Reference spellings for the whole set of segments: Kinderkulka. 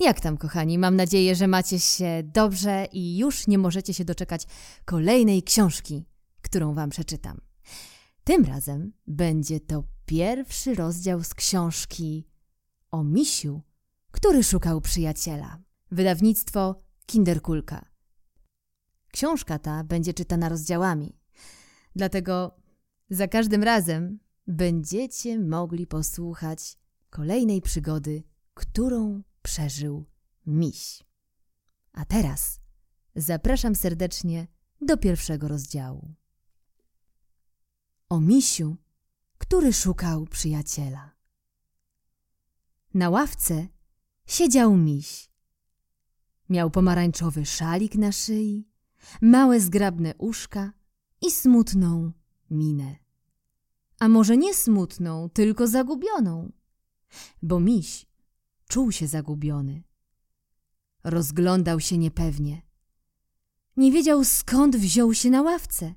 Jak tam, kochani? Mam nadzieję, że macie się dobrze i już nie możecie się doczekać kolejnej książki, którą wam przeczytam. Tym razem będzie to pierwszy rozdział z książki o misiu, który szukał przyjaciela. Wydawnictwo Kinderkulka. Książka ta będzie czytana rozdziałami, dlatego za każdym razem będziecie mogli posłuchać kolejnej przygody, którą przeżył miś. A teraz zapraszam serdecznie do pierwszego rozdziału. O misiu, który szukał przyjaciela. Na ławce siedział miś. Miał pomarańczowy szalik na szyi, małe zgrabne uszka i smutną minę. A może nie smutną, tylko zagubioną, bo miś czuł się zagubiony. Rozglądał się niepewnie. Nie wiedział, skąd wziął się na ławce.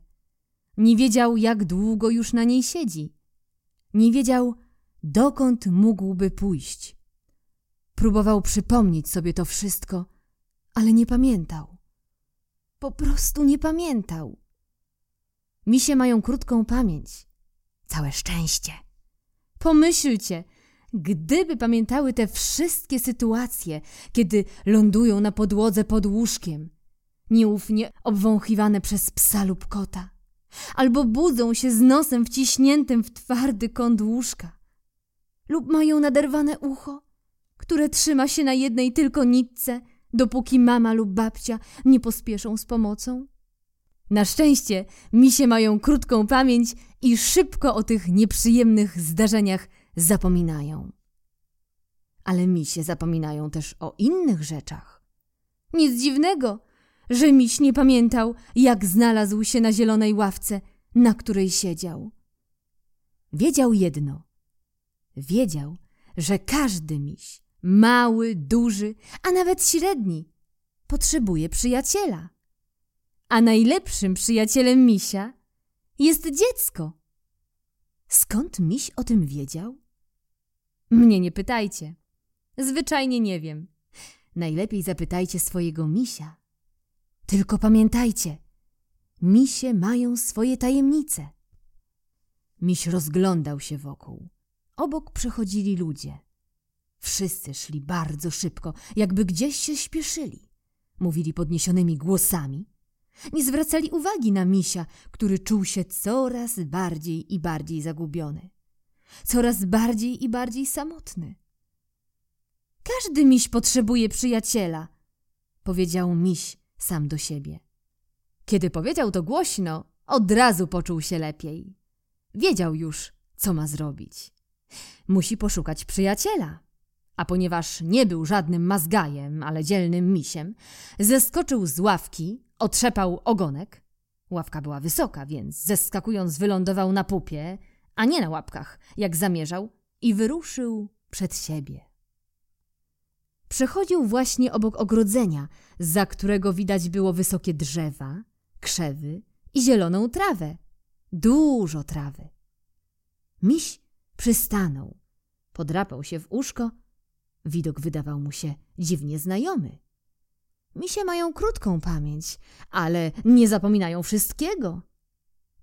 Nie wiedział, jak długo już na niej siedzi. Nie wiedział, dokąd mógłby pójść. Próbował przypomnieć sobie to wszystko, ale nie pamiętał. Po prostu nie pamiętał. Misie mają krótką pamięć. Całe szczęście. Pomyślcie, gdyby pamiętały te wszystkie sytuacje, kiedy lądują na podłodze pod łóżkiem, nieufnie obwąchiwane przez psa lub kota, albo budzą się z nosem wciśniętym w twardy kąt łóżka, lub mają naderwane ucho, które trzyma się na jednej tylko nitce, dopóki mama lub babcia nie pospieszą z pomocą. Na szczęście misie mają krótką pamięć i szybko o tych nieprzyjemnych zdarzeniach zapominają. Ale misie zapominają też o innych rzeczach. Nic dziwnego, że miś nie pamiętał, jak znalazł się na zielonej ławce, na której siedział. Wiedział jedno. Wiedział, że każdy miś, mały, duży, a nawet średni, potrzebuje przyjaciela. A najlepszym przyjacielem misia jest dziecko. Skąd miś o tym wiedział? Mnie nie pytajcie. Zwyczajnie nie wiem. Najlepiej zapytajcie swojego misia. Tylko pamiętajcie, misie mają swoje tajemnice. Miś rozglądał się wokół. Obok przechodzili ludzie. Wszyscy szli bardzo szybko, jakby gdzieś się śpieszyli. Mówili podniesionymi głosami. Nie zwracali uwagi na misia, który czuł się coraz bardziej i bardziej zagubiony. Coraz bardziej i bardziej samotny. Każdy miś potrzebuje przyjaciela, powiedział miś sam do siebie. Kiedy powiedział to głośno, od razu poczuł się lepiej. Wiedział już, co ma zrobić. Musi poszukać przyjaciela. A ponieważ nie był żadnym mazgajem, ale dzielnym misiem, zeskoczył z ławki, otrzepał ogonek. Ławka była wysoka, więc zeskakując wylądował na pupie, a nie na łapkach, jak zamierzał, i wyruszył przed siebie. Przechodził właśnie obok ogrodzenia, za którego widać było wysokie drzewa, krzewy i zieloną trawę. Dużo trawy. Miś przystanął, podrapał się w uszko. Widok wydawał mu się dziwnie znajomy. Misie mają krótką pamięć, ale nie zapominają wszystkiego.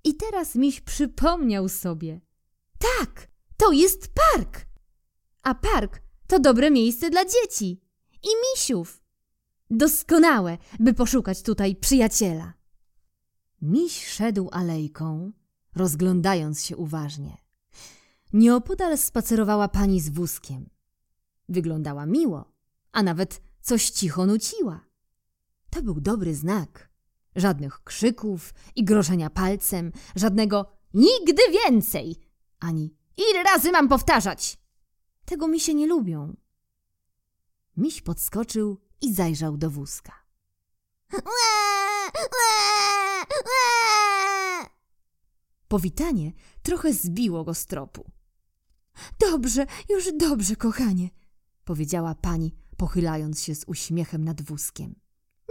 I teraz miś przypomniał sobie. Tak, to jest park! A park to dobre miejsce dla dzieci i misiów. Doskonałe, by poszukać tutaj przyjaciela. Miś szedł alejką, rozglądając się uważnie. Nieopodal spacerowała pani z wózkiem. Wyglądała miło, a nawet coś cicho nuciła. To był dobry znak. Żadnych krzyków i grożenia palcem, żadnego nigdy więcej, ani ile razy mam powtarzać. Tego misie nie lubią. Miś podskoczył i zajrzał do wózka. Powitanie trochę zbiło go z tropu. Dobrze, już dobrze, kochanie, powiedziała pani, pochylając się z uśmiechem nad wózkiem.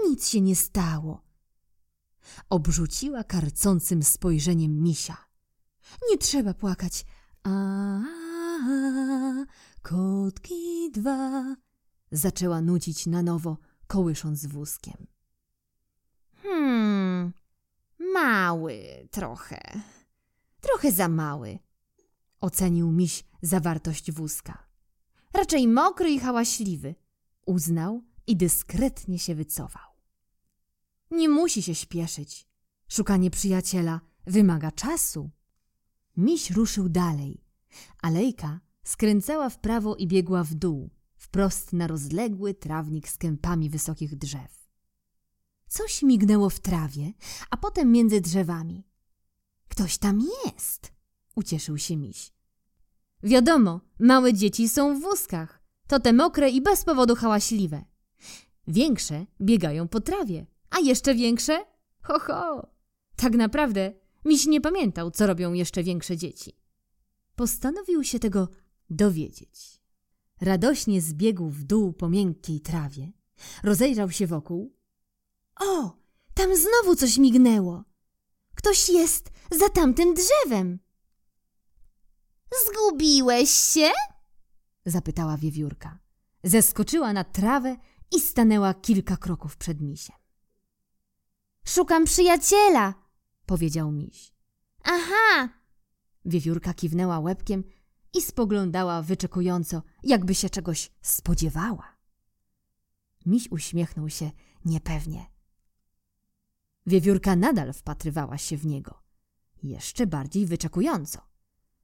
Nic się nie stało. Obrzuciła karcącym spojrzeniem misia. Nie trzeba płakać. A, kotki dwa. zaczęła nucić na nowo, kołysząc wózkiem. Mały trochę. Trochę za mały. Ocenił miś zawartość wózka. Raczej mokry i hałaśliwy. Uznał i dyskretnie się wycofał. Nie musi się śpieszyć. Szukanie przyjaciela wymaga czasu. Miś ruszył dalej. Alejka skręcała w prawo i biegła w dół, wprost na rozległy trawnik z kępami wysokich drzew. Coś mignęło w trawie, a potem między drzewami. Ktoś tam jest, ucieszył się miś. Wiadomo, małe dzieci są w wózkach. To te mokre i bez powodu hałaśliwe. Większe biegają po trawie, a jeszcze większe? Ho, ho! Tak naprawdę miś nie pamiętał, co robią jeszcze większe dzieci. Postanowił się tego dowiedzieć. Radośnie zbiegł w dół po miękkiej trawie. Rozejrzał się wokół. O, tam znowu coś mignęło. Ktoś jest za tamtym drzewem. Zgubiłeś się? Zapytała wiewiórka. Zeskoczyła na trawę i stanęła kilka kroków przed misiem. Szukam przyjaciela, powiedział miś. Aha! Wiewiórka kiwnęła łebkiem i spoglądała wyczekująco, jakby się czegoś spodziewała. Miś uśmiechnął się niepewnie. Wiewiórka nadal wpatrywała się w niego, jeszcze bardziej wyczekująco.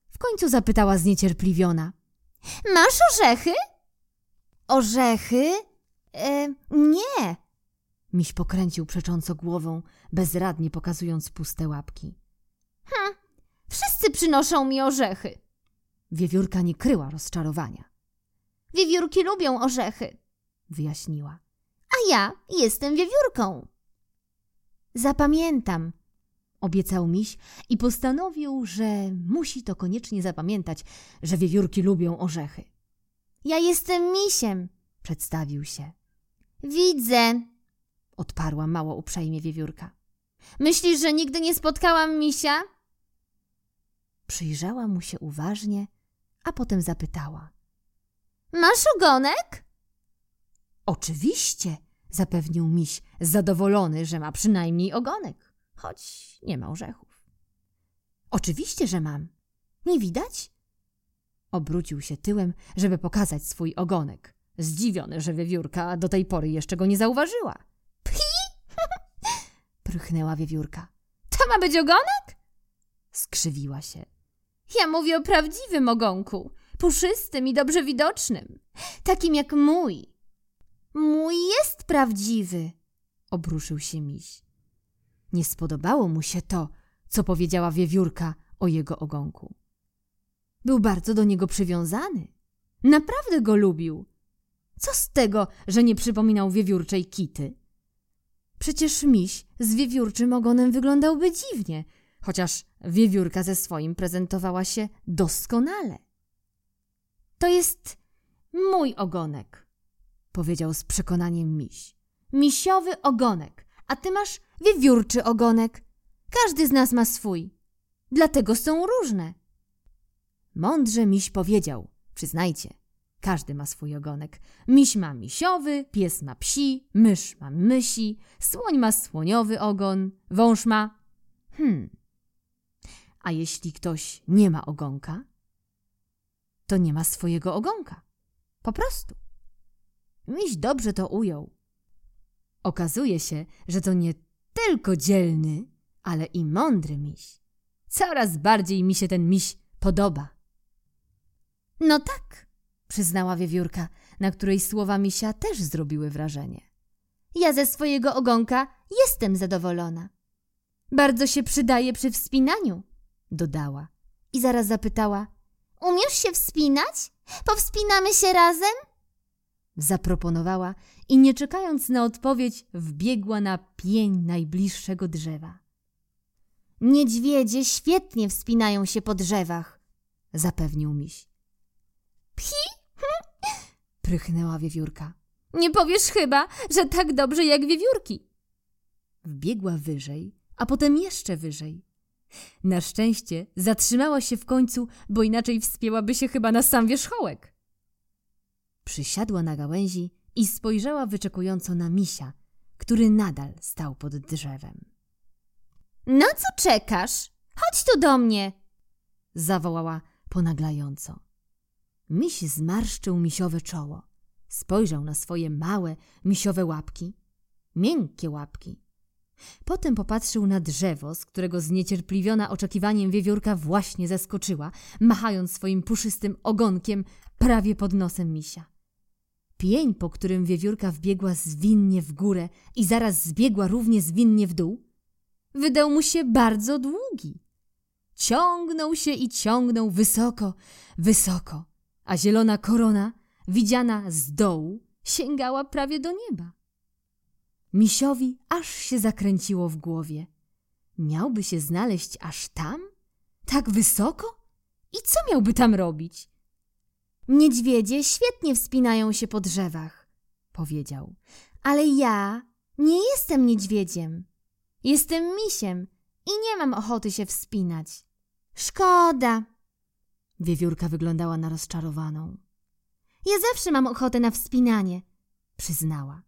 W końcu zapytała zniecierpliwiona. Masz orzechy? Orzechy? Nie. Miś pokręcił przecząco głową, bezradnie pokazując puste łapki. Wszyscy przynoszą mi orzechy. Wiewiórka nie kryła rozczarowania. Wiewiórki lubią orzechy, wyjaśniła. A ja jestem wiewiórką. Zapamiętam, obiecał miś i postanowił, że musi to koniecznie zapamiętać, że wiewiórki lubią orzechy. Ja jestem misiem, przedstawił się. Widzę, odparła mało uprzejmie wiewiórka. Myślisz, że nigdy nie spotkałam misia? Przyjrzała mu się uważnie, a potem zapytała. Masz ogonek? Oczywiście, zapewnił miś, zadowolony, że ma przynajmniej ogonek, choć nie ma orzechów. Oczywiście, że mam. Nie widać? Obrócił się tyłem, żeby pokazać swój ogonek, zdziwiony, że wiewiórka do tej pory jeszcze go nie zauważyła. Phi! Prychnęła wiewiórka. To ma być ogonek? Skrzywiła się. Ja mówię o prawdziwym ogonku, puszystym i dobrze widocznym, takim jak mój. Mój jest prawdziwy, obruszył się miś. Nie spodobało mu się to, co powiedziała wiewiórka o jego ogonku. Był bardzo do niego przywiązany, naprawdę go lubił. Co z tego, że nie przypominał wiewiórczej kity? Przecież miś z wiewiórczym ogonem wyglądałby dziwnie, chociaż wiewiórka ze swoim prezentowała się doskonale. To jest mój ogonek, powiedział z przekonaniem miś. Misiowy ogonek, a ty masz wiewiórczy ogonek. Każdy z nas ma swój, dlatego są różne. Mądrze miś powiedział, przyznajcie, każdy ma swój ogonek. Miś ma misiowy, pies ma psi, mysz ma mysi, słoń ma słoniowy ogon, wąż ma... A jeśli ktoś nie ma ogonka, to nie ma swojego ogonka. Po prostu. Miś dobrze to ujął. Okazuje się, że to nie tylko dzielny, ale i mądry miś. Coraz bardziej mi się ten miś podoba. No tak, przyznała wiewiórka, na której słowa misia też zrobiły wrażenie. Ja ze swojego ogonka jestem zadowolona. Bardzo się przydaje przy wspinaniu, dodała i zaraz zapytała, umiesz się wspinać? Powspinamy się razem? Zaproponowała i nie czekając na odpowiedź wbiegła na pień najbliższego drzewa. Niedźwiedzie świetnie wspinają się po drzewach, zapewnił miś. Phi? Prychnęła wiewiórka. Nie powiesz chyba, że tak dobrze jak wiewiórki. Wbiegła wyżej, a potem jeszcze wyżej. Na szczęście zatrzymała się w końcu, bo inaczej wspięłaby się chyba na sam wierzchołek. Przysiadła na gałęzi i spojrzała wyczekująco na misia, który nadal stał pod drzewem. Na co czekasz? Chodź tu do mnie! Zawołała ponaglająco. Miś zmarszczył misiowe czoło. Spojrzał na swoje małe, misiowe łapki. Miękkie łapki. Potem popatrzył na drzewo, z którego zniecierpliwiona oczekiwaniem wiewiórka właśnie zeskoczyła, machając swoim puszystym ogonkiem prawie pod nosem misia. Pień, po którym wiewiórka wbiegła zwinnie w górę i zaraz zbiegła równie zwinnie w dół, wydał mu się bardzo długi. Ciągnął się i ciągnął wysoko, wysoko, a zielona korona, widziana z dołu, sięgała prawie do nieba. Misiowi aż się zakręciło w głowie. Miałby się znaleźć aż tam? Tak wysoko? I co miałby tam robić? Niedźwiedzie świetnie wspinają się po drzewach, powiedział. Ale ja nie jestem niedźwiedziem. Jestem misiem i nie mam ochoty się wspinać. Szkoda. Wiewiórka wyglądała na rozczarowaną. Ja zawsze mam ochotę na wspinanie, przyznała.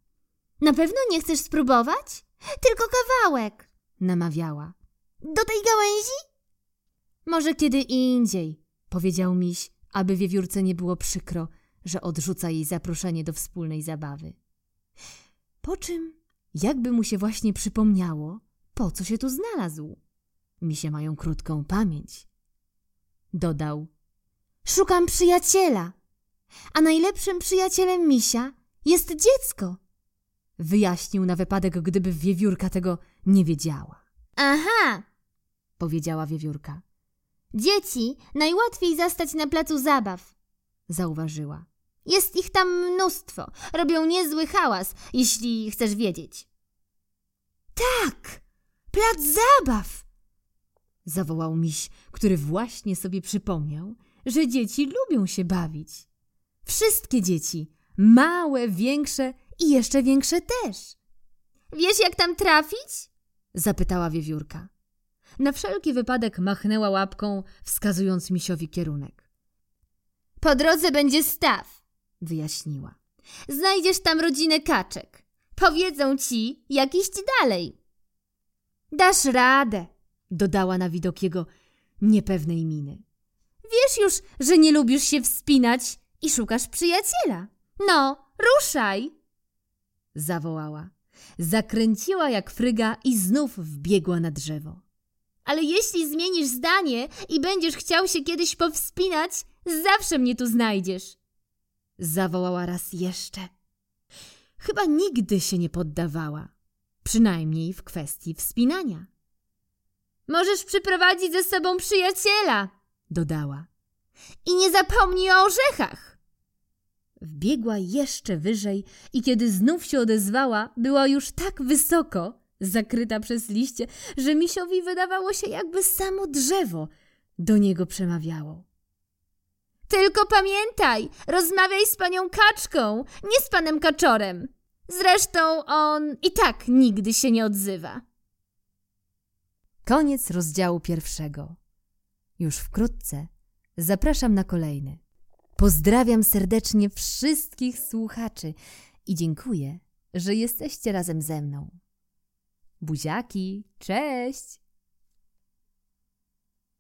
Na pewno nie chcesz spróbować? Tylko kawałek, namawiała. Do tej gałęzi? Może kiedy indziej, powiedział miś, aby wiewiórce nie było przykro, że odrzuca jej zaproszenie do wspólnej zabawy. Po czym, jakby mu się właśnie przypomniało, po co się tu znalazł? Misie mają krótką pamięć. Dodał. Szukam przyjaciela, a najlepszym przyjacielem misia jest dziecko. Wyjaśnił na wypadek, gdyby wiewiórka tego nie wiedziała. Aha, powiedziała wiewiórka. Dzieci najłatwiej zastać na placu zabaw, zauważyła. Jest ich tam mnóstwo, robią niezły hałas, jeśli chcesz wiedzieć. Tak, plac zabaw, zawołał miś, który właśnie sobie przypomniał, że dzieci lubią się bawić. Wszystkie dzieci, małe, większe i jeszcze większe też. Wiesz, jak tam trafić? Zapytała wiewiórka. Na wszelki wypadek machnęła łapką, wskazując misiowi kierunek. Po drodze będzie staw, wyjaśniła. Znajdziesz tam rodzinę kaczek. Powiedzą ci, jak iść dalej. Dasz radę, dodała na widok jego niepewnej miny. Wiesz już, że nie lubisz się wspinać i szukasz przyjaciela. No, ruszaj! Zawołała. Zakręciła jak fryga i znów wbiegła na drzewo. Ale jeśli zmienisz zdanie i będziesz chciał się kiedyś powspinać, zawsze mnie tu znajdziesz. Zawołała raz jeszcze. Chyba nigdy się nie poddawała. Przynajmniej w kwestii wspinania. Możesz przyprowadzić ze sobą przyjaciela, dodała. I nie zapomnij o orzechach. Wbiegła jeszcze wyżej i kiedy znów się odezwała, była już tak wysoko, zakryta przez liście, że misiowi wydawało się, jakby samo drzewo do niego przemawiało. Tylko pamiętaj, rozmawiaj z panią kaczką, nie z panem kaczorem. Zresztą on i tak nigdy się nie odzywa. Koniec rozdziału pierwszego. Już wkrótce zapraszam na kolejny. Pozdrawiam serdecznie wszystkich słuchaczy i dziękuję, że jesteście razem ze mną. Buziaki, cześć!